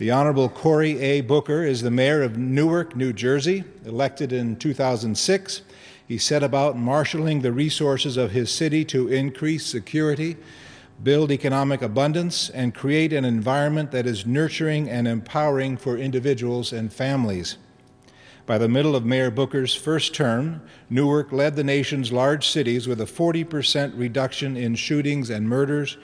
The Honorable Cory A. Booker is the mayor of Newark, New Jersey, elected in 2006. He set about marshaling the resources of his city to increase security, build economic abundance, and create an environment that is nurturing and empowering for individuals and families. By the middle of Mayor Booker's first term, Newark led the nation's large cities with a 40% reduction in shootings and murders,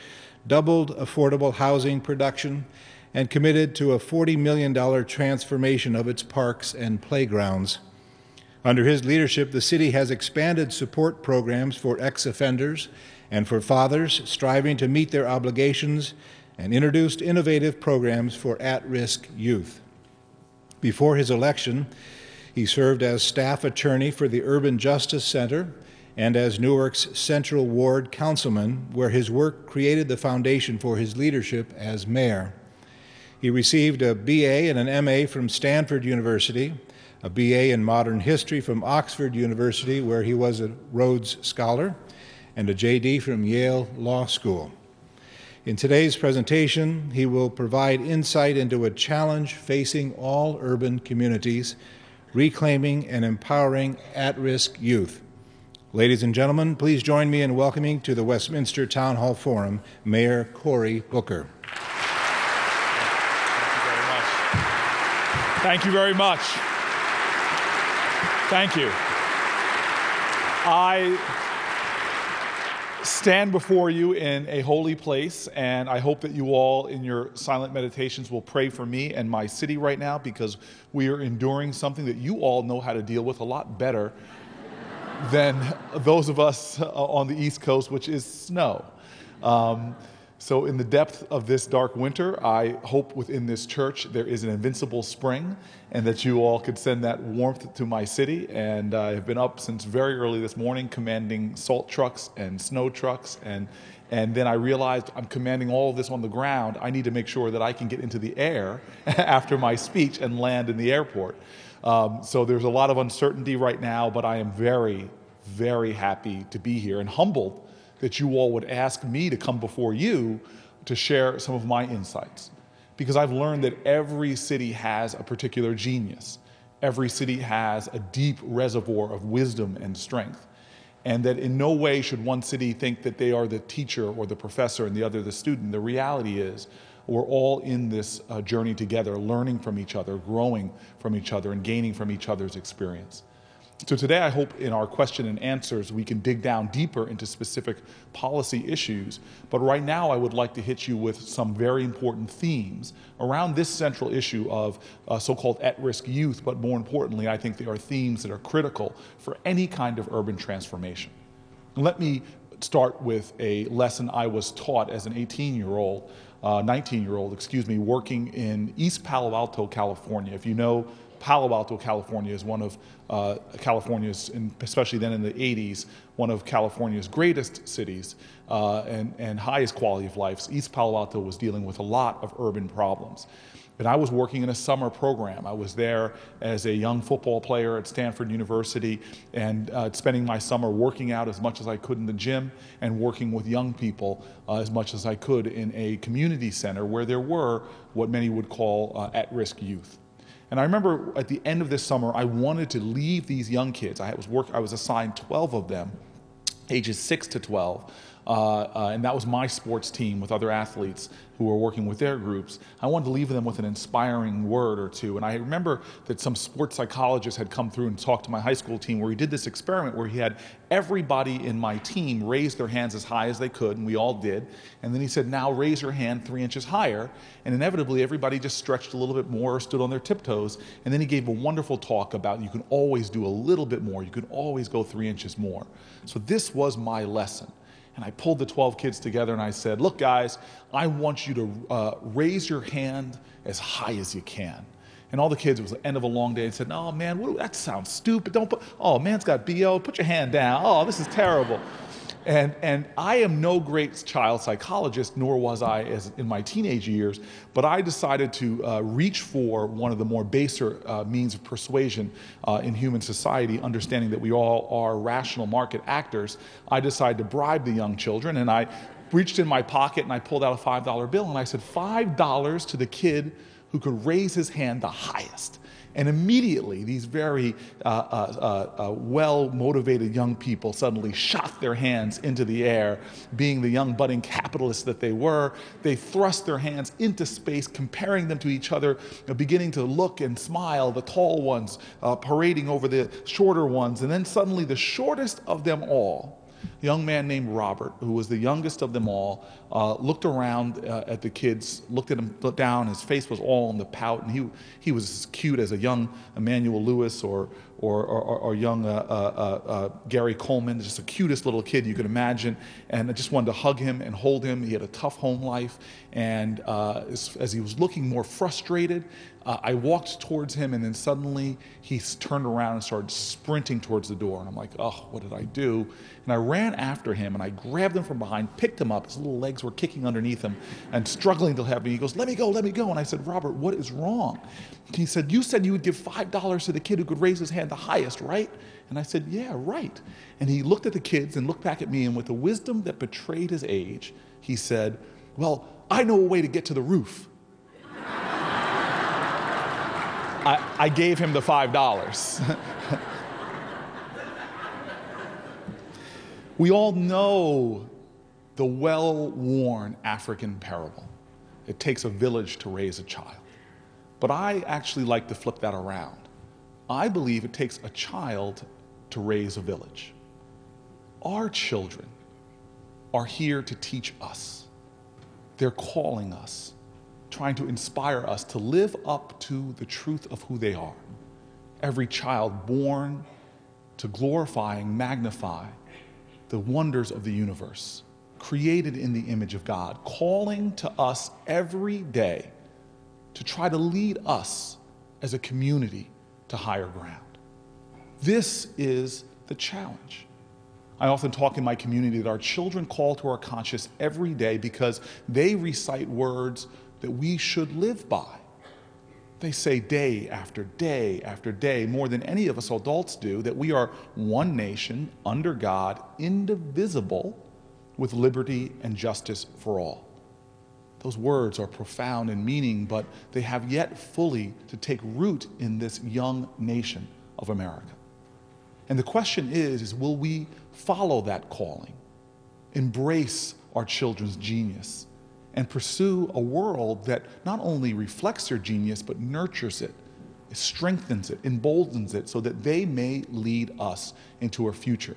doubled affordable housing production, and committed to a $40 million transformation of its parks and playgrounds. Under his leadership, the city has expanded support programs for ex-offenders and for fathers striving to meet their obligations, and introduced innovative programs for at-risk youth. Before his election, he served as staff attorney for the Urban Justice Center and as Newark's Central Ward Councilman, where his work created the foundation for his leadership as mayor. He received a BA and an MA from Stanford University, a BA in Modern History from Oxford University, where he was a Rhodes Scholar, and a JD from Yale Law School. In today's presentation, he will provide insight into a challenge facing all urban communities: reclaiming and empowering at-risk youth. Ladies and gentlemen, please join me in welcoming to the Westminster Town Hall Forum, Mayor Cory Booker. Thank you very much. Thank you. I stand before you in a holy place, and I hope that you all in your silent meditations will pray for me and my city right now, because we are enduring something that you all know how to deal with a lot better than those of us on the East Coast, which is snow. So in the depth of this dark winter, I hope within this church there is an invincible spring, and that you all could send that warmth to my city. And I have been up since very early this morning commanding salt trucks and snow trucks, and then I realized I'm commanding all of this on the ground. I need to make sure that I can get into the air after my speech and land in the airport. So there's a lot of uncertainty right now, but I am very, very happy to be here and humbled that you all would ask me to come before you to share some of my insights. Because I've learned that every city has a particular genius. Every city has a deep reservoir of wisdom and strength. And that in no way should one city think that they are the teacher or the professor and the other the student. The reality is we're all in this journey together, learning from each other, growing from each other, and gaining from each other's experience. So today, I hope in our question and answers, we can dig down deeper into specific policy issues. But right now, I would like to hit you with some very important themes around this central issue of so-called at-risk youth. But more importantly, I think they are themes that are critical for any kind of urban transformation. And let me start with a lesson I was taught as an 19-year-old, working in East Palo Alto, California. If you know, Palo Alto, California is one of California's, and especially then in the 80s, one of California's greatest cities and highest quality of life. East Palo Alto was dealing with a lot of urban problems. And I was working in a summer program. I was there as a young football player at Stanford University, and spending my summer working out as much as I could in the gym and working with young people as much as I could in a community center where there were what many would call at-risk youth. And I remember at the end of this summer, I wanted to leave these young kids. I was assigned 12 of them, ages 6 to 12, and that was my sports team with other athletes who were working with their groups. I wanted to leave them with an inspiring word or two. And I remember that some sports psychologist had come through and talked to my high school team, where he did this experiment where he had everybody in my team raise their hands as high as they could, and we all did. And then he said, now raise your hand 3 inches higher. And inevitably, everybody just stretched a little bit more, stood on their tiptoes. And then he gave a wonderful talk about you can always do a little bit more. You can always go 3 inches more. So this was my lesson. And I pulled the 12 kids together and I said, look, guys, I want you to raise your hand as high as you can. And all the kids, it was the end of a long day, and said, no, man, that sounds stupid. Don't put, oh, man's got BO, put your hand down. Oh, this is terrible. And I am no great child psychologist, nor was I as in my teenage years, but I decided to reach for one of the more baser means of persuasion in human society, understanding that we all are rational market actors. I decided to bribe the young children, and I reached in my pocket and I pulled out a $5 bill, and I said, $5 to the kid who could raise his hand the highest. And immediately, these very well-motivated young people suddenly shot their hands into the air. Being the young budding capitalists that they were, they thrust their hands into space, comparing them to each other, beginning to look and smile, the tall ones parading over the shorter ones. And then suddenly, the shortest of them all, a young man named Robert, who was the youngest of them all, looked around at the kids, looked at them down. His face was all in the pout, and he was as cute as a young Emmanuel Lewis or young Gary Coleman, just the cutest little kid you could imagine. And I just wanted to hug him and hold him. He had a tough home life, and as he was looking more frustrated, I walked towards him, and then suddenly he turned around and started sprinting towards the door. And I'm like, oh, what did I do? And I ran after him, and I grabbed him from behind, picked him up. His little legs were kicking underneath him and struggling to help me. He goes, let me go, let me go. And I said, Robert, what is wrong? And he said you would give $5 to the kid who could raise his hand the highest, right? And I said, yeah, right. And he looked at the kids and looked back at me, and with a wisdom that betrayed his age, he said, well, I know a way to get to the roof. I gave him the $5. We all know the well-worn African parable. It takes a village to raise a child. But I actually like to flip that around. I believe it takes a child to raise a village. Our children are here to teach us. They're calling us, trying to inspire us to live up to the truth of who they are. Every child born to glorify and magnify the wonders of the universe, created in the image of God, calling to us every day to try to lead us as a community to higher ground. This is the challenge. I often talk in my community that our children call to our conscience every day because they recite words that we should live by. They say day after day after day, more than any of us adults do, that we are one nation, under God, indivisible, with liberty and justice for all. Those words are profound in meaning, but they have yet fully to take root in this young nation of America. And the question is will we follow that calling, embrace our children's genius, and pursue a world that not only reflects their genius, but nurtures it, strengthens it, emboldens it, so that they may lead us into our future?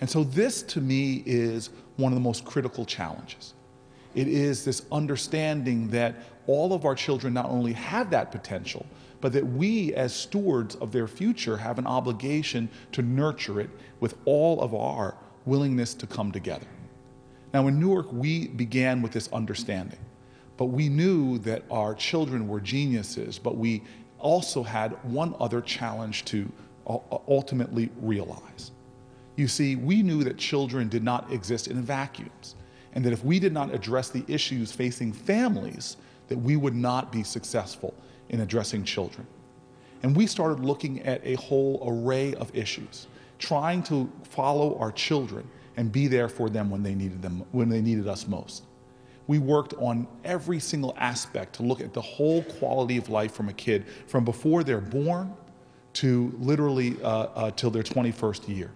And so this, to me, is one of the most critical challenges. It is this understanding that all of our children not only have that potential, but that we, as stewards of their future, have an obligation to nurture it with all of our willingness to come together. Now, in Newark, we began with this understanding, but we knew that our children were geniuses, but we also had one other challenge to ultimately realize. You see, we knew that children did not exist in vacuums, and that if we did not address the issues facing families, that we would not be successful in addressing children. And we started looking at a whole array of issues, trying to follow our children and be there for them when they needed them, when they needed us most. We worked on every single aspect to look at the whole quality of life from a kid, from before they're born to literally till their 21st year.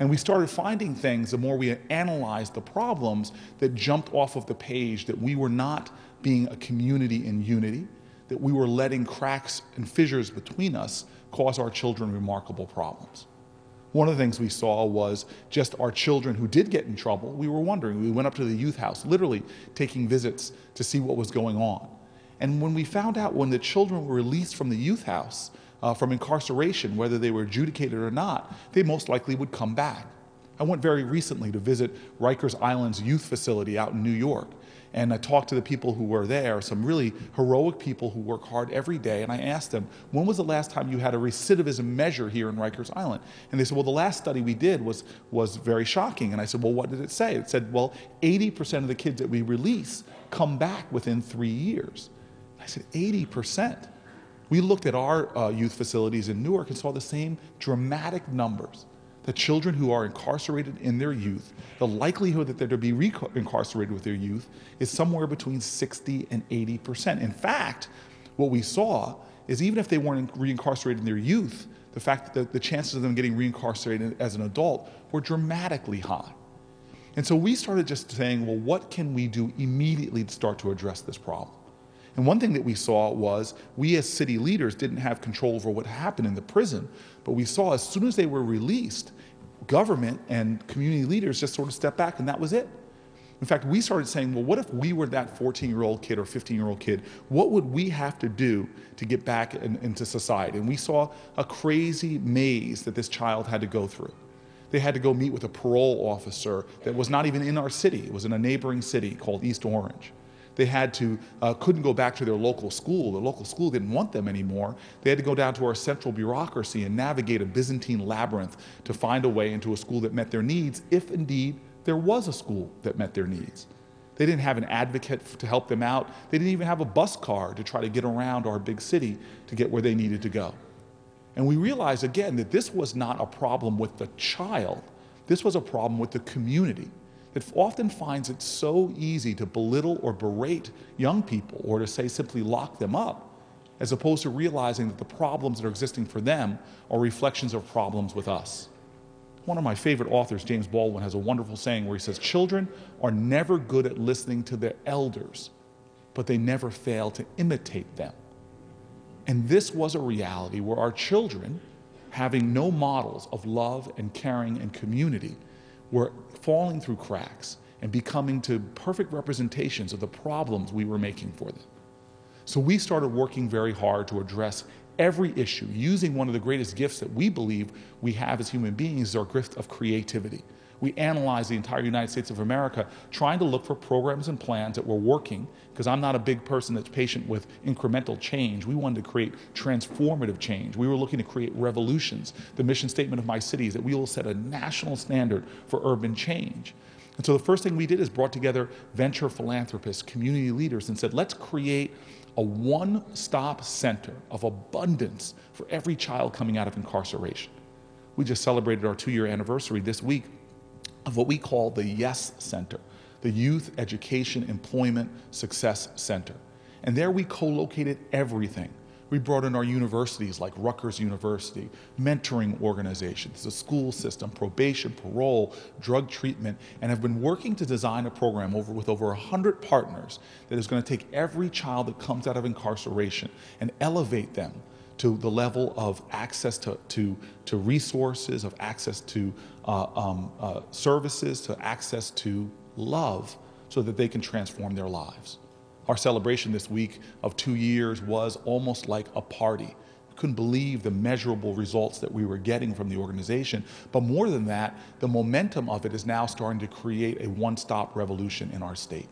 And we started finding things, the more we analyzed the problems, that jumped off of the page, that we were not being a community in unity, that we were letting cracks and fissures between us cause our children remarkable problems. One of the things we saw was just our children who did get in trouble. We were wondering. We went up to the youth house, literally taking visits to see what was going on. And when we found out when the children were released from the youth house, from incarceration, whether they were adjudicated or not, they most likely would come back. I went very recently to visit Rikers Island's youth facility out in New York, and I talked to the people who were there, some really heroic people who work hard every day, and I asked them, when was the last time you had a recidivism measure here in Rikers Island? And they said, well, the last study we did was very shocking. And I said, well, what did it say? It said, well, 80% of the kids that we release come back within 3 years. I said, 80%? We looked at our youth facilities in Newark and saw the same dramatic numbers. the children who are incarcerated in their youth, the likelihood that they're to be reincarcerated with their youth is somewhere between 60% and 80%. In fact, what we saw is even if they weren't reincarcerated in their youth, the fact that the chances of them getting reincarcerated as an adult were dramatically high. And so we started just saying, well, what can we do immediately to start to address this problem? And one thing that we saw was we as city leaders didn't have control over what happened in the prison, but we saw as soon as they were released, government and community leaders just sort of stepped back, and that was it. In fact, we started saying, well, what if we were that 14-year-old kid or 15-year-old kid? What would we have to do to get back into society? And we saw a crazy maze that this child had to go through. They had to go meet with a parole officer that was not even in our city. It was in a neighboring city called East Orange. They had to, couldn't go back to their local school. The local school didn't want them anymore. They had to go down to our central bureaucracy and navigate a Byzantine labyrinth to find a way into a school that met their needs, if indeed there was a school that met their needs. They didn't have an advocate to help them out. They didn't even have a bus car to try to get around our big city to get where they needed to go. And we realized again that this was not a problem with the child. This was a problem with the community. It often finds it so easy to belittle or berate young people or to say simply lock them up, as opposed to realizing that the problems that are existing for them are reflections of problems with us. One of my favorite authors, James Baldwin, has a wonderful saying where he says, "Children are never good at listening to their elders, but they never fail to imitate them." And this was a reality where our children, having no models of love and caring and community, were falling through cracks and becoming to perfect representations of the problems we were making for them. So we started working very hard to address every issue using one of the greatest gifts that we believe we have as human beings is our gift of creativity. We analyzed the entire United States of America trying to look for programs and plans that were working, because I'm not a big person that's patient with incremental change. We wanted to create transformative change. We were looking to create revolutions. The mission statement of my city is that we will set a national standard for urban change. And so the first thing we did is brought together venture philanthropists, community leaders, and said, let's create a one-stop center of abundance for every child coming out of incarceration. We just celebrated our 2-year anniversary this week of what we call the YES Center, the Youth Education Employment Success Center. And there we co-located everything. We brought in our universities like Rutgers University, mentoring organizations, the school system, probation, parole, drug treatment, and have been working to design a program with over 100 partners that is going to take every child that comes out of incarceration and elevate them to the level of access to resources, of access to services, to access to love, so that they can transform their lives. Our celebration this week of 2 years was almost like a party. We couldn't believe the measurable results that we were getting from the organization, but more than that, the momentum of it is now starting to create a one-stop revolution in our state.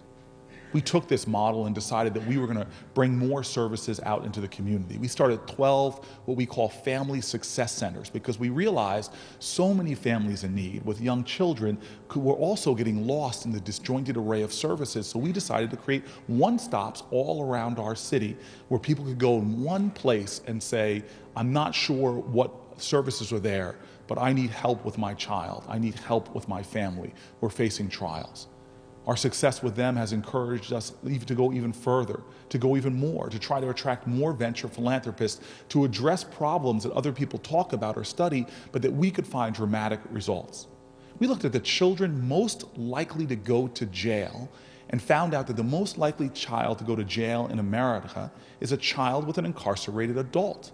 We took this model and decided that we were going to bring more services out into the community. We started 12 what we call family success centers, because we realized so many families in need with young children who were also getting lost in the disjointed array of services. So we decided to create one-stops all around our city where people could go in one place and say, I'm not sure what services are there, but I need help with my child. I need help with my family. We're facing trials. Our success with them has encouraged us to go even further, to go even more, to try to attract more venture philanthropists to address problems that other people talk about or study, but that we could find dramatic results. We looked at the children most likely to go to jail and found out that the most likely child to go to jail in America is a child with an incarcerated adult.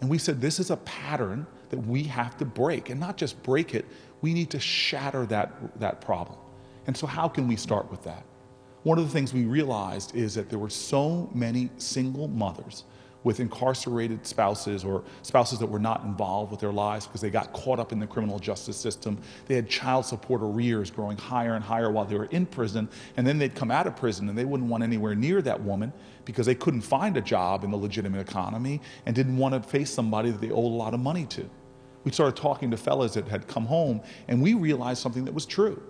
And we said this is a pattern that we have to break, and not just break it, we need to shatter that problem. And so how can we start with that? One of the things we realized is that there were so many single mothers with incarcerated spouses or spouses that were not involved with their lives because they got caught up in the criminal justice system. They had child support arrears growing higher and higher while they were in prison, and then they'd come out of prison and they wouldn't want anywhere near that woman because they couldn't find a job in the legitimate economy and didn't want to face somebody that they owed a lot of money to. We started talking to fellas that had come home, and we realized something that was true,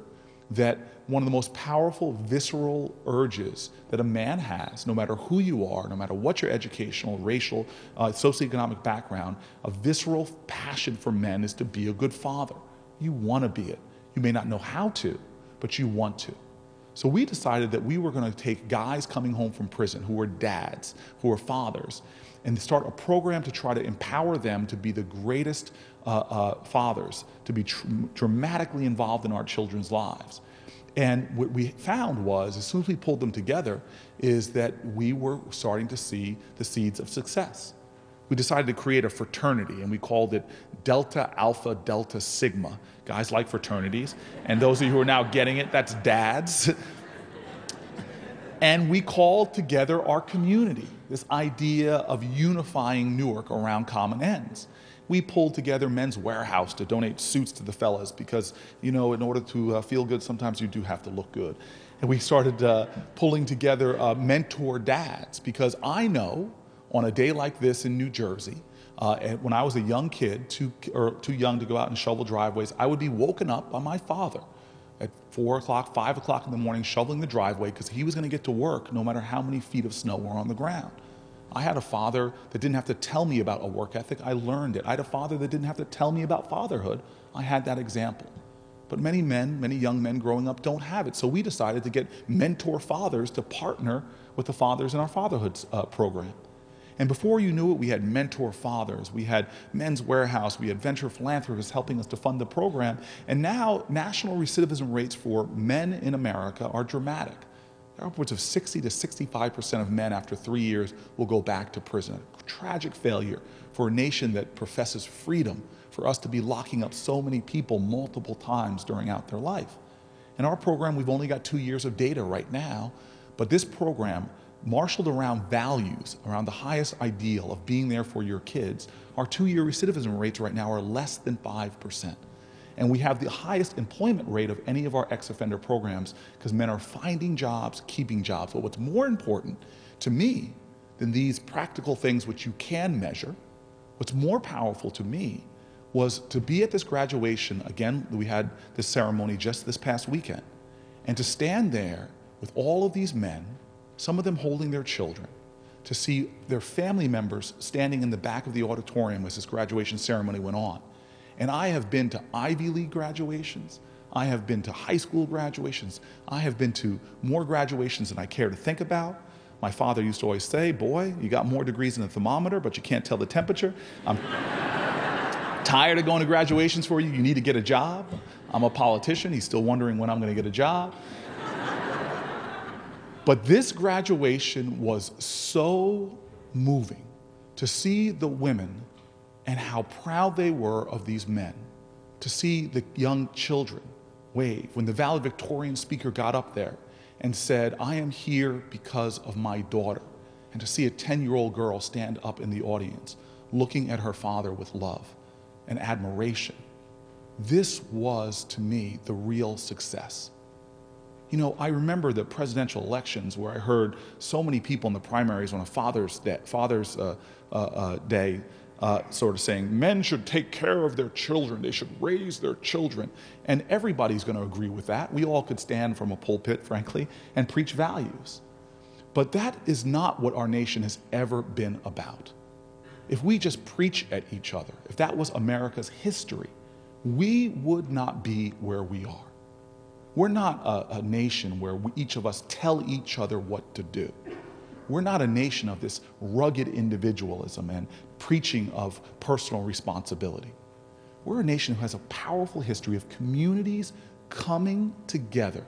that one of the most powerful visceral urges that a man has, no matter who you are, no matter what your educational, racial, socioeconomic background, a visceral passion for men is to be a good father, You want to be it. You may not know how to, but you want to. So we decided that we were going to take guys coming home from prison who were dads, who were fathers, and start a program to try to empower them to be the greatest fathers, to be dramatically involved in our children's lives. And what we found was, as soon as we pulled them together, is that we were starting to see the seeds of success. We decided to create a fraternity, and we called it Delta Alpha Delta Sigma. Guys like fraternities, and those of you who are now getting it, that's dads. And we called together our community, this idea of unifying Newark around common ends. We pulled together Men's Warehouse to donate suits to the fellas because, you know, in order to feel good, sometimes you do have to look good. And we started pulling together mentor dads, because I know on a day like this in New Jersey, and when I was a young kid, too young to go out and shovel driveways, I would be woken up by my father at 4 o'clock, 5 o'clock in the morning, shoveling the driveway because he was going to get to work no matter how many feet of snow were on the ground. I had a father that didn't have to tell me about a work ethic. I learned it. I had a father that didn't have to tell me about fatherhood. I had that example. But many men, many young men growing up don't have it. So we decided to get mentor fathers to partner with the fathers in our fatherhood program. And before you knew it, we had mentor fathers, we had Men's Warehouse, we had venture philanthropists helping us to fund the program. And now, national recidivism rates for men in America are dramatic. There are upwards of 60 to 65% of men after 3 years will go back to prison. A tragic failure for a nation that professes freedom, for us to be locking up so many people multiple times during out their life. In our program, we've only got 2 years of data right now, but this program, marshaled around values, around the highest ideal of being there for your kids, our 2-year recidivism rates right now are less than 5%. And we have the highest employment rate of any of our ex-offender programs because men are finding jobs, keeping jobs. But what's more important to me than these practical things which you can measure, what's more powerful to me was to be at this graduation. Again, we had this ceremony just this past weekend. And to stand there with all of these men, some of them holding their children, to see their family members standing in the back of the auditorium as this graduation ceremony went on. And I have been to Ivy League graduations. I have been to high school graduations. I have been to more graduations than I care to think about. My father used to always say, boy, you got more degrees than a thermometer, but you can't tell the temperature. I'm tired of going to graduations for you. You need to get a job. I'm a politician. He's still wondering when I'm going to get a job. But this graduation was so moving to see the women and how proud they were of these men, to see the young children wave when the valedictorian speaker got up there and said, I am here because of my daughter, and to see a 10-year-old girl stand up in the audience looking at her father with love and admiration. This was, to me, the real success. You know, I remember the presidential elections where I heard so many people in the primaries on a Father's Day sort of saying, men should take care of their children, they should raise their children. And everybody's going to agree with that. We all could stand from a pulpit, frankly, and preach values. But that is not what our nation has ever been about. If we just preach at each other, if that was America's history, we would not be where we are. We're not a nation where each of us tell each other what to do. We're not a nation of this rugged individualism and preaching of personal responsibility. We're a nation who has a powerful history of communities coming together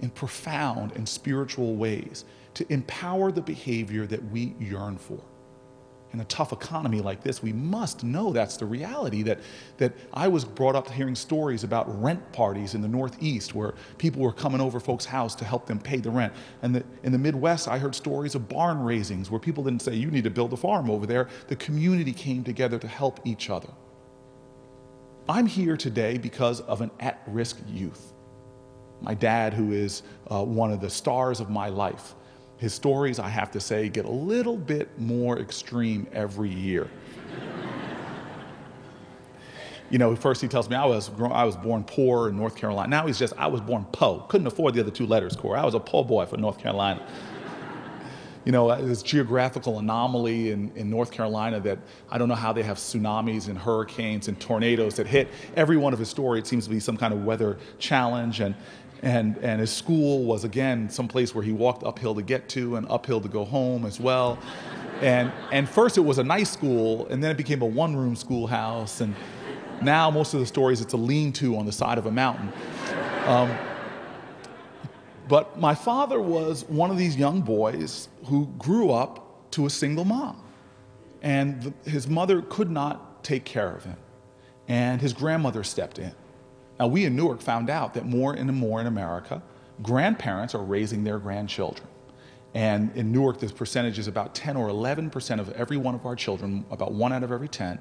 in profound and spiritual ways to empower the behavior that we yearn for. In a tough economy like this, we must know that's the reality. That I was brought up hearing stories about rent parties in the Northeast where people were coming over folks' house to help them pay the rent. And in the Midwest, I heard stories of barn raisings where people didn't say, you need to build a farm over there. The community came together to help each other. I'm here today because of an at-risk youth. My dad, who is one of the stars of my life, his stories, I have to say, get a little bit more extreme every year. You know, first he tells me I was born poor in North Carolina. Now he's just, I was born po. Couldn't afford the other two letters, Corey. I was a po' boy for North Carolina. you know, this geographical anomaly in North Carolina that I don't know how they have tsunamis and hurricanes and tornadoes that hit every one of his story. It seems to be some kind of weather challenge. And his school was, again, some place where he walked uphill to get to and uphill to go home as well. And first it was a nice school, and then it became a one-room schoolhouse. And now most of the stories, it's a lean-to on the side of a mountain. But my father was one of these young boys who grew up to a single mom. And his mother could not take care of him. And his grandmother stepped in. Now, we in Newark found out that more in America, grandparents are raising their grandchildren. And in Newark, this percentage is about 10 or 11% of every one of our children, about 1 out of every 10,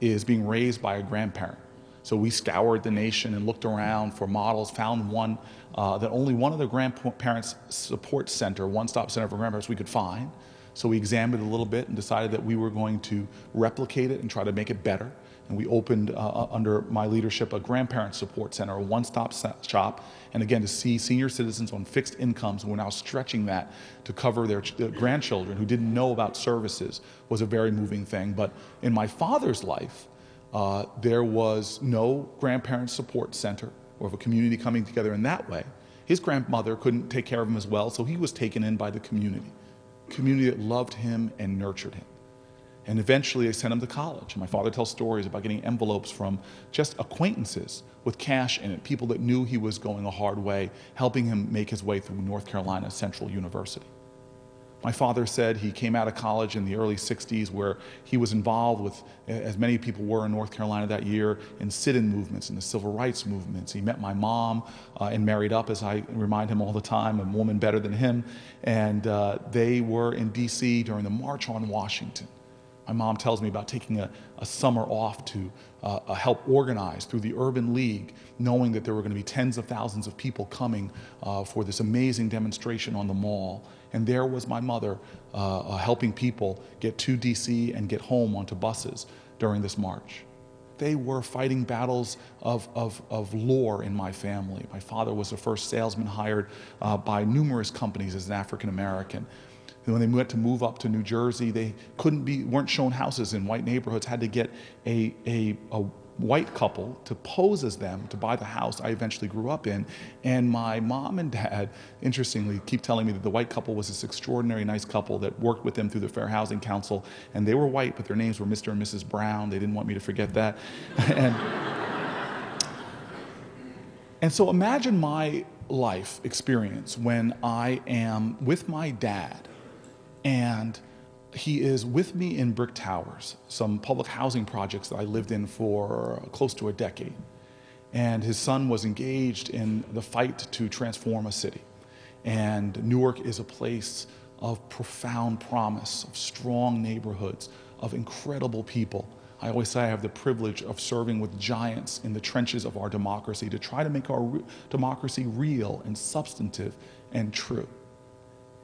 is being raised by a grandparent. So we scoured the nation and looked around for models, found one that only one of the grandparents' support center, one-stop center for grandparents, we could find. So we examined it a little bit and decided that we were going to replicate it and try to make it better. And we opened, under my leadership, a grandparent support center, a one-stop shop, and again, to see senior citizens on fixed incomes, and we're now stretching that to cover their grandchildren who didn't know about services, was a very moving thing. But in my father's life, there was no grandparent support center or of a community coming together in that way. His grandmother couldn't take care of him as well, so he was taken in by the community that loved him and nurtured him. And eventually, they sent him to college. And my father tells stories about getting envelopes from just acquaintances with cash in it, people that knew he was going a hard way, helping him make his way through North Carolina Central University. My father said he came out of college in the early 60s, where he was involved with, as many people were in North Carolina that year, in sit-in movements, in the civil rights movements. He met my mom and married up, as I remind him all the time, a woman better than him. And they were in D.C. during the March on Washington. My mom tells me about taking a summer off to help organize through the Urban League, knowing that there were going to be tens of thousands of people coming for this amazing demonstration on the Mall. And there was my mother helping people get to D.C. and get home onto buses during this march. They were fighting battles of lore in my family. My father was the first salesman hired by numerous companies as an African-American. And when they went to move up to New Jersey, they weren't shown houses in white neighborhoods, had to get a white couple to pose as them to buy the house I eventually grew up in. And my mom and dad, interestingly, keep telling me that the white couple was this extraordinary nice couple that worked with them through the Fair Housing Council. And they were white, but their names were Mr. and Mrs. Brown. They didn't want me to forget that. And so imagine my life experience when I am with my dad. And he is with me in Brick Towers, some public housing projects that I lived in for close to a decade. And his son was engaged in the fight to transform a city. And Newark is a place of profound promise, of strong neighborhoods, of incredible people. I always say I have the privilege of serving with giants in the trenches of our democracy to try to make our democracy real and substantive and true.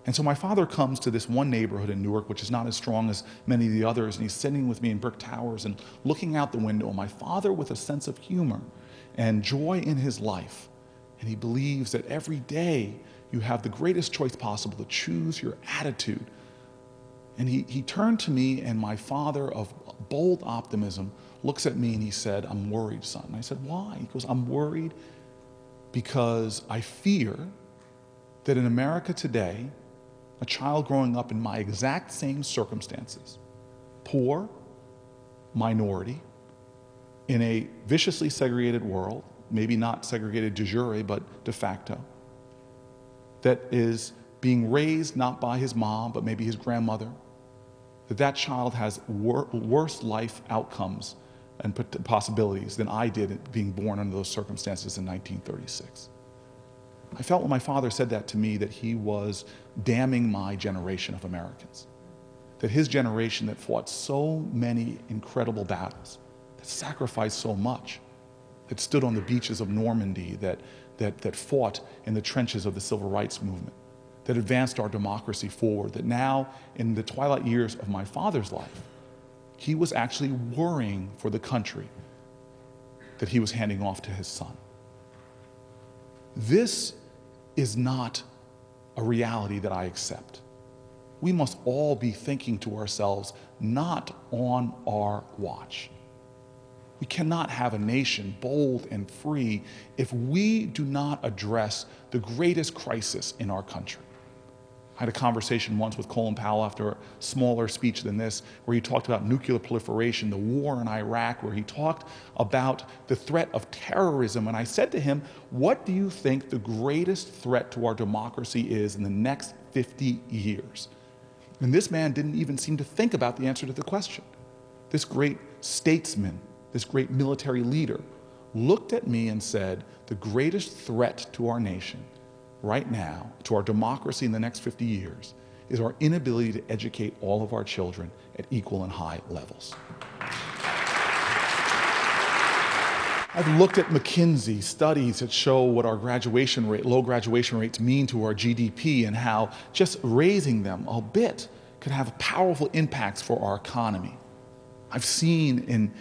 And so my father comes to this one neighborhood in Newark, which is not as strong as many of the others, and he's sitting with me in Brick Towers and looking out the window. And my father, with a sense of humor and joy in his life, and he believes that every day you have the greatest choice possible to choose your attitude. And he turned to me, and my father of bold optimism looks at me and he said, "I'm worried, son." And I said, "Why?" He goes, "I'm worried because I fear that in America today, a child growing up in my exact same circumstances, poor, minority, in a viciously segregated world, maybe not segregated de jure, but de facto, that is being raised not by his mom, but maybe his grandmother, that child has worse life outcomes and possibilities than I did being born under those circumstances in 1936. I felt when my father said that to me that he was damning my generation of Americans, that his generation that fought so many incredible battles, that sacrificed so much, that stood on the beaches of Normandy, that fought in the trenches of the civil rights movement, that advanced our democracy forward, that now in the twilight years of my father's life, he was actually worrying for the country that he was handing off to his son. This is not a reality that I accept. we must all be thinking to ourselves, not on our watch. We cannot have a nation bold and free if we do not address the greatest crisis in our country. I had a conversation once with Colin Powell after a smaller speech than this, where he talked about nuclear proliferation, the war in Iraq, where he talked about the threat of terrorism. And I said to him, what do you think the greatest threat to our democracy is in the next 50 years? And this man didn't even seem to think about the answer to the question. This great statesman, this great military leader, looked at me and said, the greatest threat to our nation right now, to our democracy in the next 50 years, is our inability to educate all of our children at equal and high levels. I've looked at McKinsey studies that show what our graduation rate, low graduation rates mean to our GDP, and how just raising them a bit could have powerful impacts for our economy. I've seen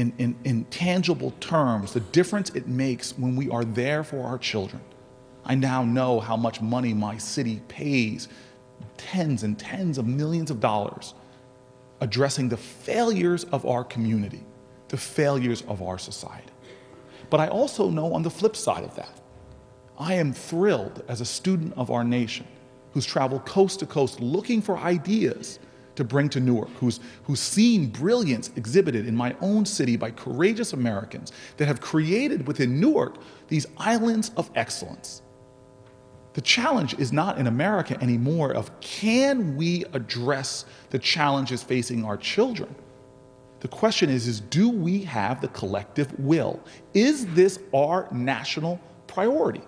in tangible terms the difference it makes when we are there for our children. I now know how much money my city pays, tens and tens of millions of dollars, addressing the failures of our community, the failures of our society. But I also know on the flip side of that, I am thrilled as a student of our nation who's traveled coast to coast looking for ideas to bring to Newark, who's seen brilliance exhibited in my own city by courageous Americans that have created within Newark these islands of excellence. The challenge is not in America anymore of can we address the challenges facing our children? The question is do we have the collective will? Is this our national priority?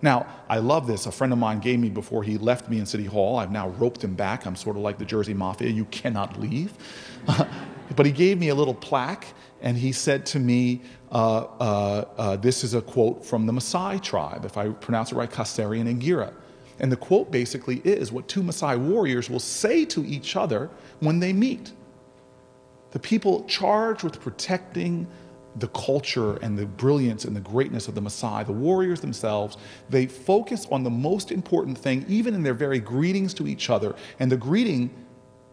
Now, I love this. A friend of mine gave me before he left me in City Hall. I've now roped him back. I'm sort of like the Jersey Mafia. You cannot leave. But he gave me a little plaque, and he said to me, this is a quote from the Maasai tribe, if I pronounce it right, Kasarian and Ngira. And the quote basically is what two Maasai warriors will say to each other when they meet. The people charged with protecting the culture and the brilliance and the greatness of the Maasai, the warriors themselves, they focus on the most important thing, even in their very greetings to each other. And the greeting,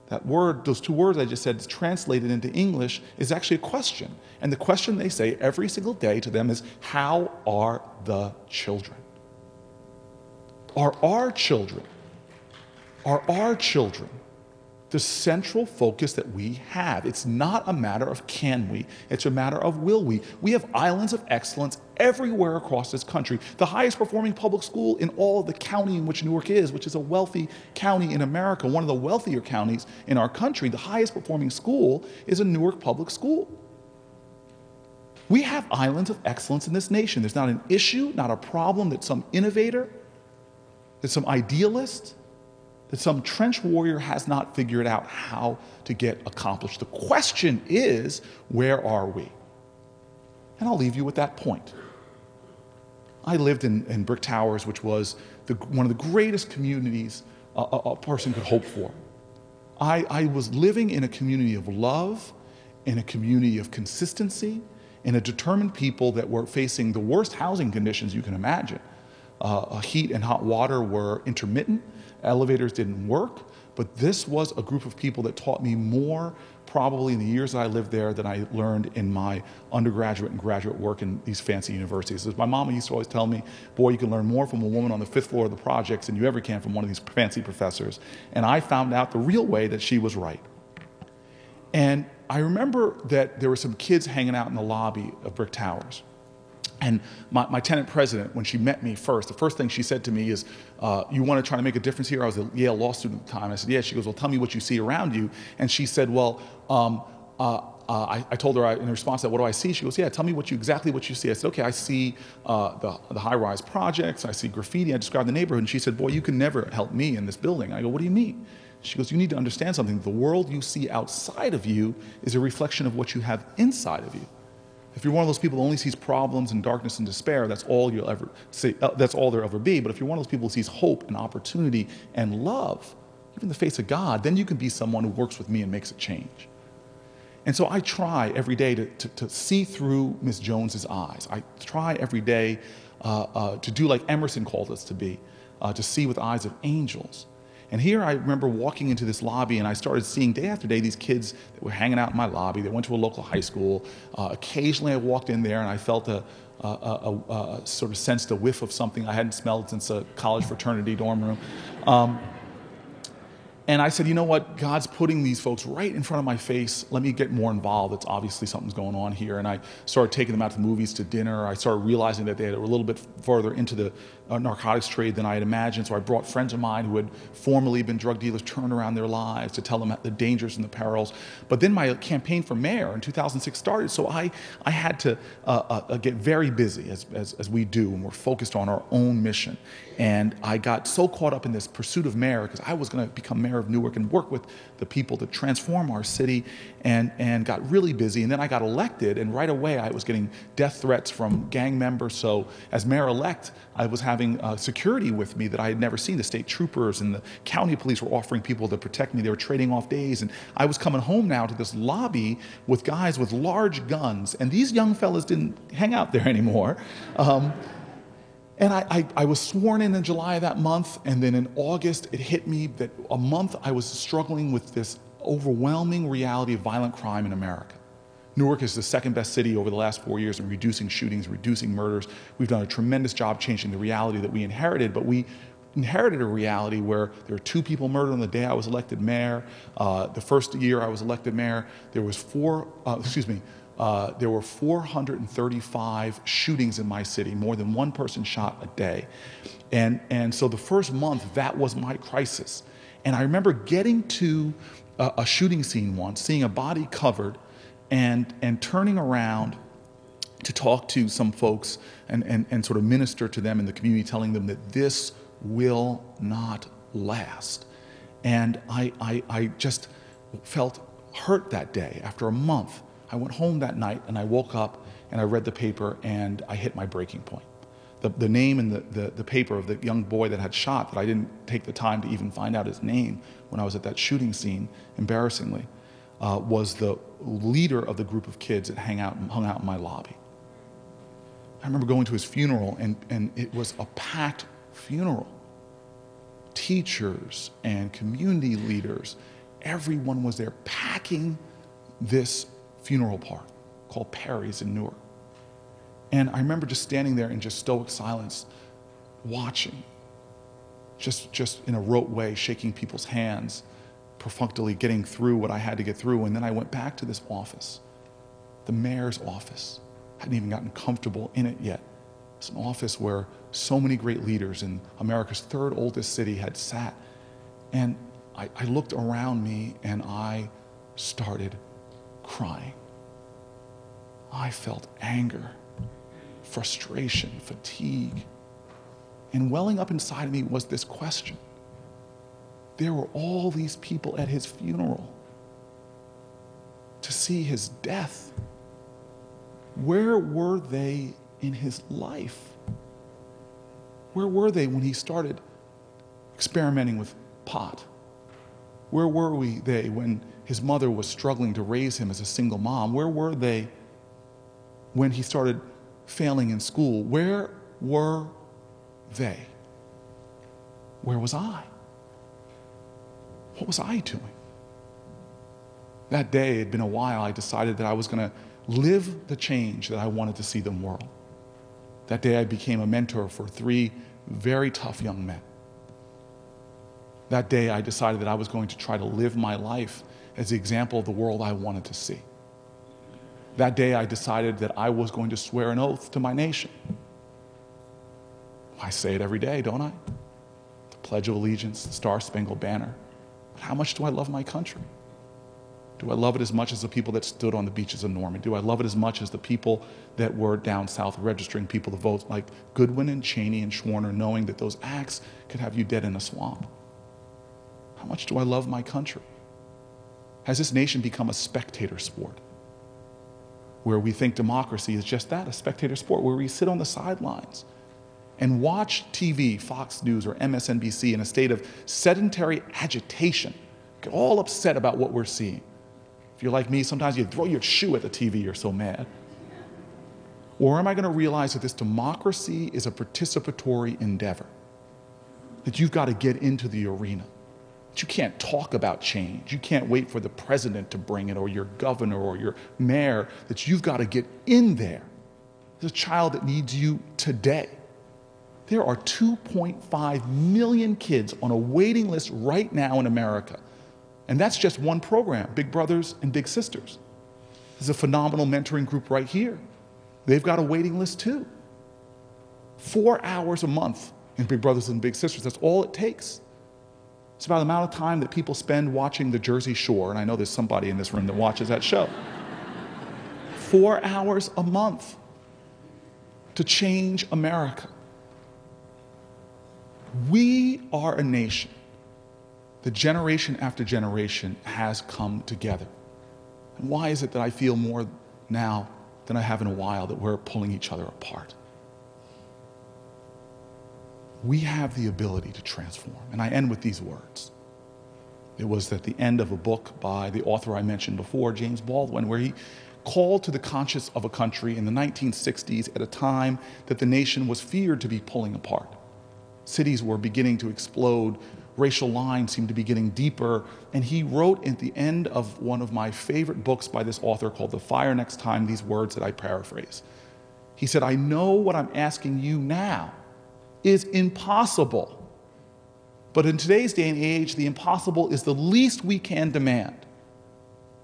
that word, those two words I just said, translated into English, is actually a question. And the question they say every single day to them is, how are the children? Are our children the central focus that we have? It's not a matter of can we, it's a matter of will we. We have islands of excellence everywhere across this country. The highest performing public school in all of the county in which Newark is, which is a wealthy county in America, one of the wealthier counties in our country, the highest performing school is a Newark public school. We have islands of excellence in this nation. There's not an issue, not a problem that some innovator, that some idealist, that some trench warrior has not figured out how to get accomplished. The question is, where are we? And I'll leave you with that point. I lived in Brick Towers, which was one of the greatest communities a person could hope for. I was living in a community of love, in a community of consistency, in a determined people that were facing the worst housing conditions you can imagine. Heat and hot water were intermittent. Elevators didn't work, but this was a group of people that taught me more probably in the years that I lived there than I learned in my undergraduate and graduate work in these fancy universities. As my mama used to always tell me, boy, you can learn more from a woman on the fifth floor of the projects than you ever can from one of these fancy professors. And I found out the real way that she was right. And I remember that there were some kids hanging out in the lobby of Brick Towers. And my tenant president, when she met me first, the first thing she said to me is, you want to try to make a difference here? I was a Yale law student at the time. I said, yeah. She goes, well, tell me what you see around you. And she said, well, I told her in response to that, what do I see? She goes, yeah, tell me exactly what you see. I said, okay, I see the high-rise projects. I see graffiti. I described the neighborhood. And she said, boy, you can never help me in this building. I go, what do you mean? She goes, you need to understand something. The world you see outside of you is a reflection of what you have inside of you. If you're one of those people who only sees problems and darkness and despair, that's all you'll ever see, that's all there'll ever be. But if you're one of those people who sees hope and opportunity and love, even in the face of God, then you can be someone who works with me and makes a change. And so I try every day to see through Miss Jones's eyes. I try every day to do like Emerson called us to be, to see with eyes of angels. And here I remember walking into this lobby, and I started seeing day after day these kids that were hanging out in my lobby. They went to a local high school. Occasionally I walked in there and I felt sort of sensed a whiff of something I hadn't smelled since a college fraternity dorm room. And I said, you know what, God's putting these folks right in front of my face. Let me get more involved. It's obviously something's going on here. And I started taking them out to the movies, to dinner. I started realizing that they were a little bit further into the narcotics trade than I had imagined. So I brought friends of mine who had formerly been drug dealers, turned around their lives, to tell them the dangers and the perils. But then my campaign for mayor in 2006 started. So I had to get very busy, as we do when we're focused on our own mission. And I got so caught up in this pursuit of mayor, because I was going to become mayor of Newark and work with the people to transform our city, and got really busy. And then I got elected, and right away I was getting death threats from gang members. So as mayor-elect, I was having security with me that I had never seen. The state troopers and the county police were offering people to protect me. They were trading off days. And I was coming home now to this lobby with guys with large guns, and these young fellas didn't hang out there anymore. And I was sworn in July of that month, and then in August it hit me that a month I was struggling with this overwhelming reality of violent crime in America. Newark is the second best city over the last 4 years in reducing shootings, reducing murders. We've done a tremendous job changing the reality that we inherited, but we inherited a reality where there were 2 people murdered on the day I was elected mayor. The first year I was elected mayor, there was there were 435 shootings in my city, more than one person shot a day. And so the first month, that was my crisis. And I remember getting to a shooting scene once, seeing a body covered, and turning around to talk to some folks and sort of minister to them in the community, telling them that this will not last. And I just felt hurt that day after a month. I went home that night, and I woke up, and I read the paper, and I hit my breaking point. The name in the paper of the young boy that had shot, that I didn't take the time to even find out his name when I was at that shooting scene, embarrassingly, was the leader of the group of kids that hung out in my lobby. I remember going to his funeral, and it was a packed funeral. Teachers and community leaders, everyone was there packing this funeral park called Perry's in Newark. And I remember just standing there in just stoic silence, watching, just in a rote way, shaking people's hands, perfunctorily getting through what I had to get through. And then I went back to this office, the mayor's office. I hadn't even gotten comfortable in it yet. It's an office where so many great leaders in America's third oldest city had sat. And I looked around me, and I started crying. I felt anger, frustration, fatigue, and welling up inside of me was this question. There were all these people at his funeral to see his death. Where were they in his life? Where were they when he started experimenting with pot? Where were they when his mother was struggling to raise him as a single mom? Where were they when he started failing in school? Where were they? Where was I? What was I doing? That day, it had been a while, I decided that I was going to live the change that I wanted to see in the world. That day, I became a mentor for 3 very tough young men. That day, I decided that I was going to try to live my life as the example of the world I wanted to see. That day, I decided that I was going to swear an oath to my nation. I say it every day, don't I? The Pledge of Allegiance, the Star-Spangled Banner. But how much do I love my country? Do I love it as much as the people that stood on the beaches of Normandy? Do I love it as much as the people that were down south registering people to vote, like Goodwin and Cheney and Schwerner, knowing that those acts could have you dead in a swamp? How much do I love my country? Has this nation become a spectator sport where we think democracy is just that, a spectator sport, where we sit on the sidelines and watch TV, Fox News or MSNBC in a state of sedentary agitation, get all upset about what we're seeing? If you're like me, sometimes you throw your shoe at the TV, you're so mad. Or am I going to realize that this democracy is a participatory endeavor, that you've got to get into the arena? But you can't talk about change. You can't wait for the president to bring it or your governor or your mayor, that you've got to get in there. There's a child that needs you today. There are 2.5 million kids on a waiting list right now in America. And that's just one program, Big Brothers and Big Sisters. There's a phenomenal mentoring group right here. They've got a waiting list too. 4 hours a month in Big Brothers and Big Sisters, that's all it takes. It's about the amount of time that people spend watching The Jersey Shore, and I know there's somebody in this room that watches that show. 4 hours a month to change America. We are a nation that generation after generation has come together. And why is it that I feel more now than I have in a while that we're pulling each other apart? We have the ability to transform. And I end with these words. It was at the end of a book by the author I mentioned before, James Baldwin, where he called to the conscience of a country in the 1960s at a time that the nation was feared to be pulling apart. Cities were beginning to explode. Racial lines seemed to be getting deeper. And he wrote at the end of one of my favorite books by this author called The Fire Next Time, these words that I paraphrase. He said, "I know what I'm asking you now is impossible. But in today's day and age, the impossible is the least we can demand.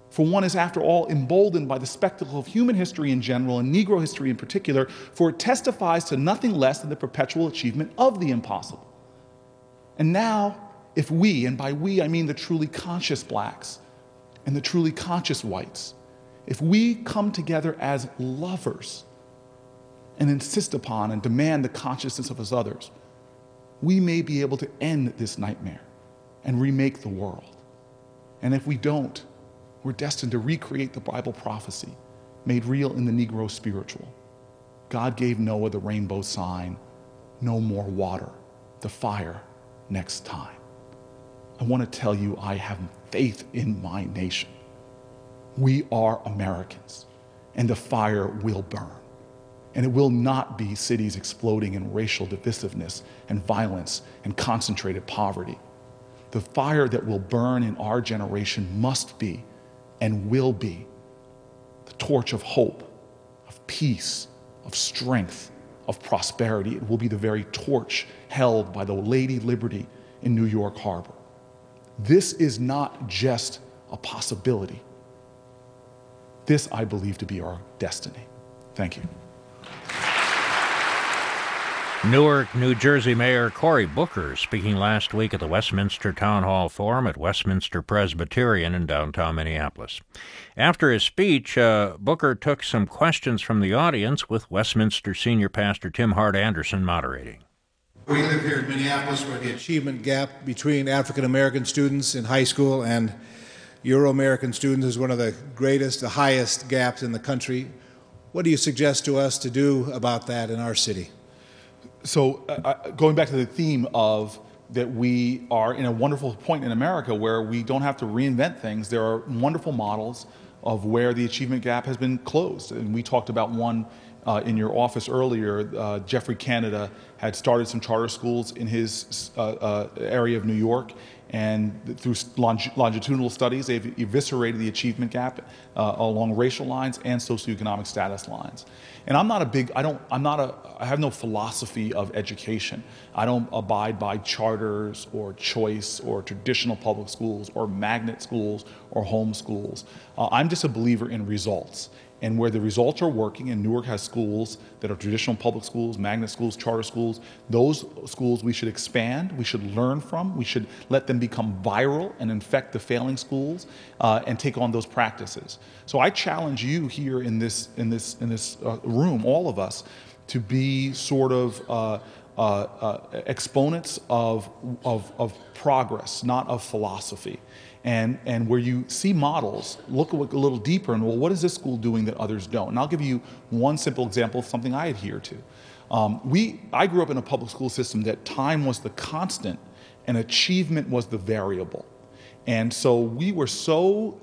For one is, after all, emboldened by the spectacle of human history in general and Negro history in particular, for it testifies to nothing less than the perpetual achievement of the impossible. And now, if we, and by we I mean the truly conscious blacks and the truly conscious whites, if we come together as lovers and insist upon and demand the consciousness of us others, we may be able to end this nightmare and remake the world. And if we don't, we're destined to recreate the Bible prophecy made real in the Negro spiritual. God gave Noah the rainbow sign, no more water, the fire next time." I want to tell you, I have faith in my nation. We are Americans, and the fire will burn. And it will not be cities exploding in racial divisiveness and violence and concentrated poverty. The fire that will burn in our generation must be and will be the torch of hope, of peace, of strength, of prosperity. It will be the very torch held by the Lady Liberty in New York Harbor. This is not just a possibility. This I believe to be our destiny. Thank you. Newark, New Jersey Mayor Cory Booker speaking last week at the Westminster Town Hall Forum at Westminster Presbyterian in downtown Minneapolis. After his speech, Booker took some questions from the audience with Westminster Senior Pastor Tim Hart Anderson moderating. We live here in Minneapolis where the achievement gap between African-American students in high school and Euro-American students is one of the greatest, the highest gaps in the country. What do you suggest to us to do about that in our city? So going back to the theme of that, we are in a wonderful point in America where we don't have to reinvent things. There are wonderful models of where the achievement gap has been closed. And we talked about one in your office earlier. Jeffrey Canada had started some charter schools in his area of New York. And through longitudinal studies, they've eviscerated the achievement gap along racial lines and socioeconomic status lines. And I'm not a big, I have no philosophy of education. I don't abide by charters or choice or traditional public schools or magnet schools or home schools. I'm just a believer in results. And where the results are working, and Newark has schools that are traditional public schools, magnet schools, charter schools, those schools we should expand, we should learn from, we should let them become viral and infect the failing schools and take on those practices. So I challenge you here in this room, all of us, to be sort of exponents of progress, not of philosophy. And where you see models, look a little deeper and, well, what is this school doing that others don't? And I'll give you one simple example of something I adhere to. I grew up in a public school system that time was the constant and achievement was the variable. And so we were so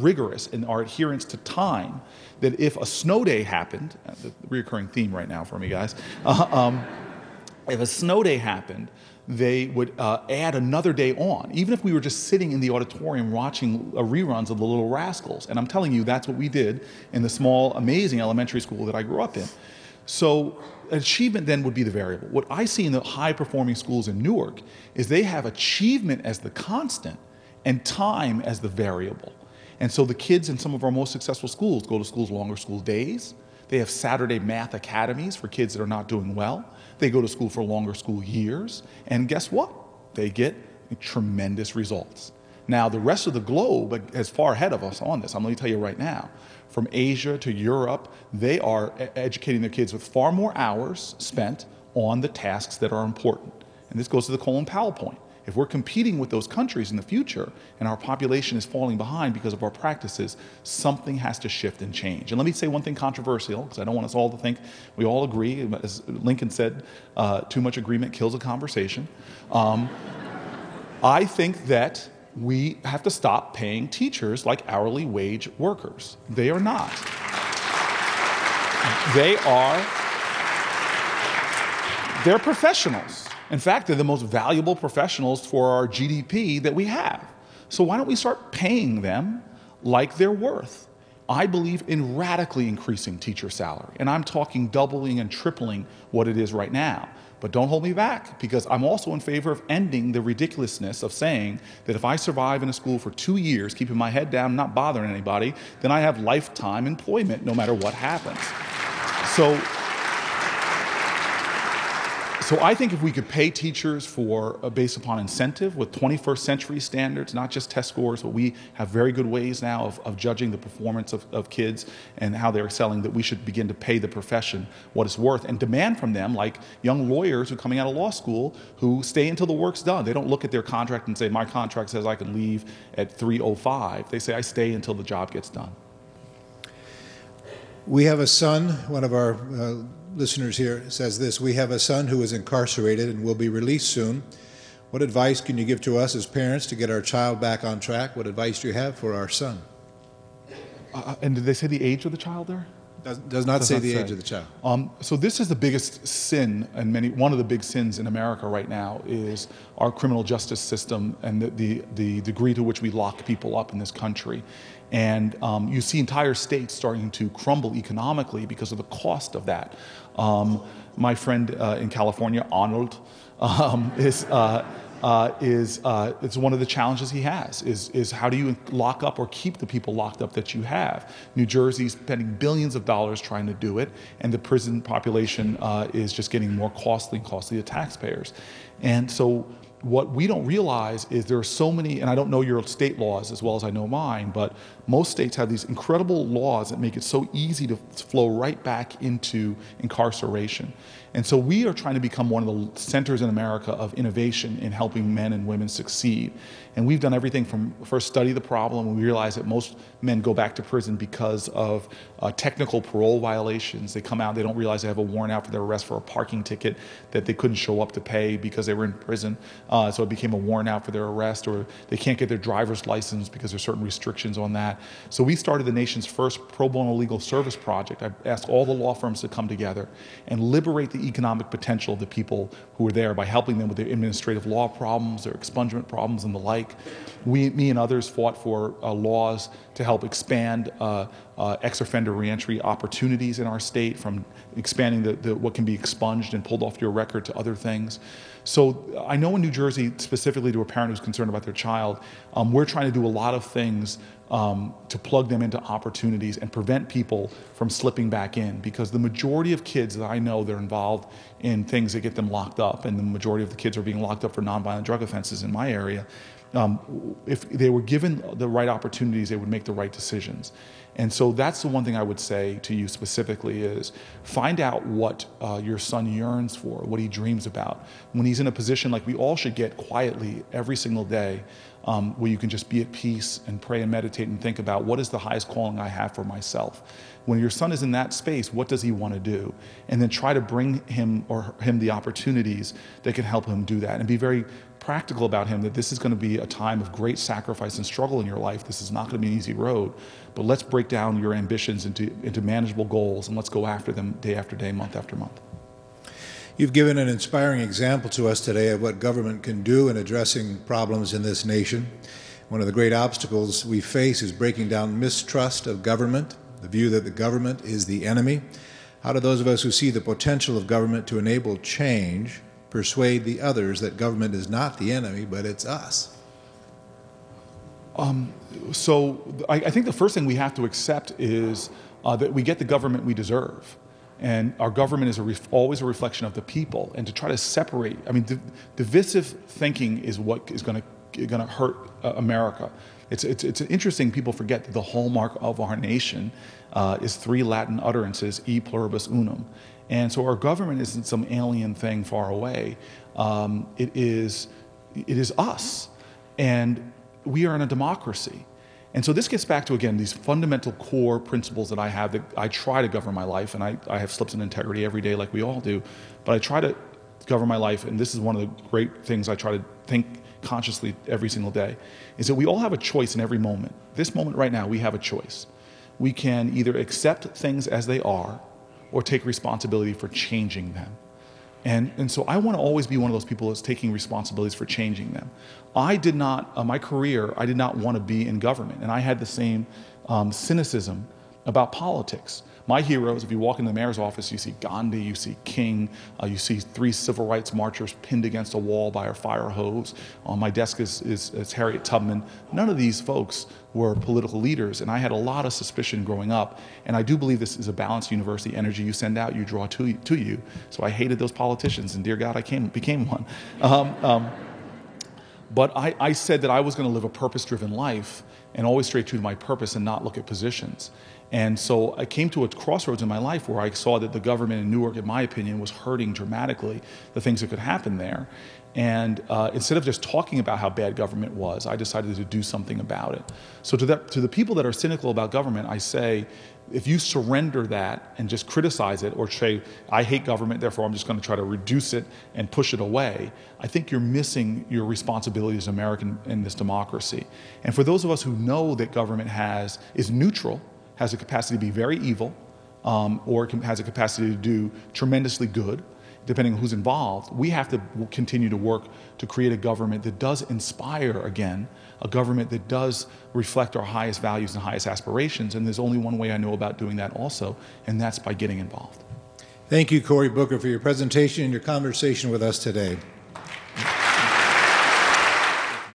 rigorous in our adherence to time that if a snow day happened, the recurring theme right now for me, guys, if a snow day happened, they would add another day on, even if we were just sitting in the auditorium watching reruns of The Little Rascals. And I'm telling you, that's what we did in the small, amazing elementary school that I grew up in. So achievement then would be the variable. What I see in the high-performing schools in Newark is they have achievement as the constant and time as the variable. And so the kids in some of our most successful schools go to schools longer school days. They have Saturday math academies for kids that are not doing well. They go to school for longer school years. And guess what? They get tremendous results. Now, the rest of the globe is far ahead of us on this. I'm going to tell you right now. From Asia to Europe, they are educating their kids with far more hours spent on the tasks that are important. And this goes to the Colin Powell point. If we're competing with those countries in the future and our population is falling behind because of our practices, something has to shift and change. And let me say one thing controversial, because I don't want us all to think we all agree. As Lincoln said, too much agreement kills a conversation. I think that we have to stop paying teachers like hourly wage workers. They are not. They're professionals. In fact, they're the most valuable professionals for our GDP that we have. So why don't we start paying them like they're worth? I believe in radically increasing teacher salary, and I'm talking doubling and tripling what it is right now. But don't hold me back, because I'm also in favor of ending the ridiculousness of saying that if I survive in a school for 2 years, keeping my head down, not bothering anybody, then I have lifetime employment no matter what happens. So I think if we could pay teachers for based upon incentive with 21st century standards, not just test scores, but we have very good ways now of judging the performance of kids and how they're excelling, that we should begin to pay the profession what it's worth and demand from them, like young lawyers who are coming out of law school who stay until the work's done. They don't look at their contract and say, my contract says I can leave at 3:05. They say, I stay until the job gets done. We have a son, one of our listeners here says this, we have a son who is incarcerated and will be released soon. What advice can you give to us as parents to get our child back on track? What advice do you have for our son? And did they say the age of the child there? Does not say the age of the child. So this is the biggest sin, and one of the big sins in America right now is our criminal justice system and the degree to which we lock people up in this country. And you see entire states starting to crumble economically because of the cost of that. My friend in California, Arnold, it's one of the challenges he has, is how do you lock up or keep the people locked up that you have? New Jersey's spending billions of dollars trying to do it, and the prison population is just getting more costly and costly to taxpayers. And so what we don't realize is there are so many, and I don't know your state laws as well as I know mine, but most states have these incredible laws that make it so easy to flow right back into incarceration. And so we are trying to become one of the centers in America of innovation in helping men and women succeed. And we've done everything from first study the problem, and we realize that most men go back to prison because of technical parole violations. They come out, they don't realize they have a warrant out for their arrest for a parking ticket that they couldn't show up to pay because they were in prison. So it became a warrant out for their arrest, or they can't get their driver's license because there's certain restrictions on that. So we started the nation's first pro bono legal service project. I asked all the law firms to come together and liberate the economic potential of the people who are there by helping them with their administrative law problems, their expungement problems, and the like. Me and others fought for laws to help expand ex-offender reentry opportunities in our state, from expanding what can be expunged and pulled off your record to other things. So I know in New Jersey, specifically to a parent who's concerned about their child, we're trying to do a lot of things to plug them into opportunities and prevent people from slipping back in, because the majority of kids that I know, they're involved in things that get them locked up, and the majority of the kids are being locked up for nonviolent drug offenses in my area. If they were given the right opportunities, they would make the right decisions. And so that's the one thing I would say to you specifically is find out what your son yearns for, what he dreams about. When he's in a position like we all should get quietly every single day, where you can just be at peace and pray and meditate and think about what is the highest calling I have for myself. When your son is in that space, what does he want to do? And then try to bring him the opportunities that can help him do that, and be very practical about him that this is going to be a time of great sacrifice and struggle in your life. This is not going to be an easy road, but let's break down your ambitions into manageable goals, and let's go after them day after day, month after month. You've given an inspiring example to us today of what government can do in addressing problems in this nation. One of the great obstacles we face is breaking down mistrust of government, the view that the government is the enemy. How do those of us who see the potential of government to enable change persuade the others that government is not the enemy, but it's us? So I think the first thing we have to accept is that we get the government we deserve. And our government is always a reflection of the people. And to try to separate, I mean, divisive thinking is what is going to hurt America. It's interesting, people forget that the hallmark of our nation is three Latin utterances, e pluribus unum. And so our government isn't some alien thing far away. It is us. And we are in a democracy. And so this gets back to, again, these fundamental core principles that I have that I try to govern my life, and I have slips in integrity every day like we all do, but I try to govern my life, and this is one of the great things I try to think consciously every single day, is that we all have a choice in every moment. This moment right now, we have a choice. We can either accept things as they are or take responsibility for changing them. And so I want to always be one of those people that's taking responsibilities for changing them. I did not, my career, I did not want to be in government. And I had the same cynicism about politics. My heroes, if you walk into the mayor's office, you see Gandhi, you see King, you see three civil rights marchers pinned against a wall by a fire hose. On my desk is Harriet Tubman. None of these folks were political leaders, and I had a lot of suspicion growing up. And I do believe this is a balanced universe. The energy you send out, you draw to you. So I hated those politicians, and dear God, I became one. But I said that I was going to live a purpose-driven life and always stray true to my purpose and not look at positions. And so I came to a crossroads in my life where I saw that the government in Newark, in my opinion, was hurting dramatically the things that could happen there. And instead of just talking about how bad government was, I decided to do something about it. So to the people that are cynical about government, I say, if you surrender that and just criticize it or say, I hate government, therefore I'm just going to try to reduce it and push it away, I think you're missing your responsibility as an American in this democracy. And for those of us who know that government is neutral, has a capacity to be very evil, or has a capacity to do tremendously good, depending on who's involved, we have to continue to work to create a government that does inspire again, a government that does reflect our highest values and highest aspirations, and there's only one way I know about doing that also, and that's by getting involved. Thank you, Cory Booker, for your presentation and your conversation with us today.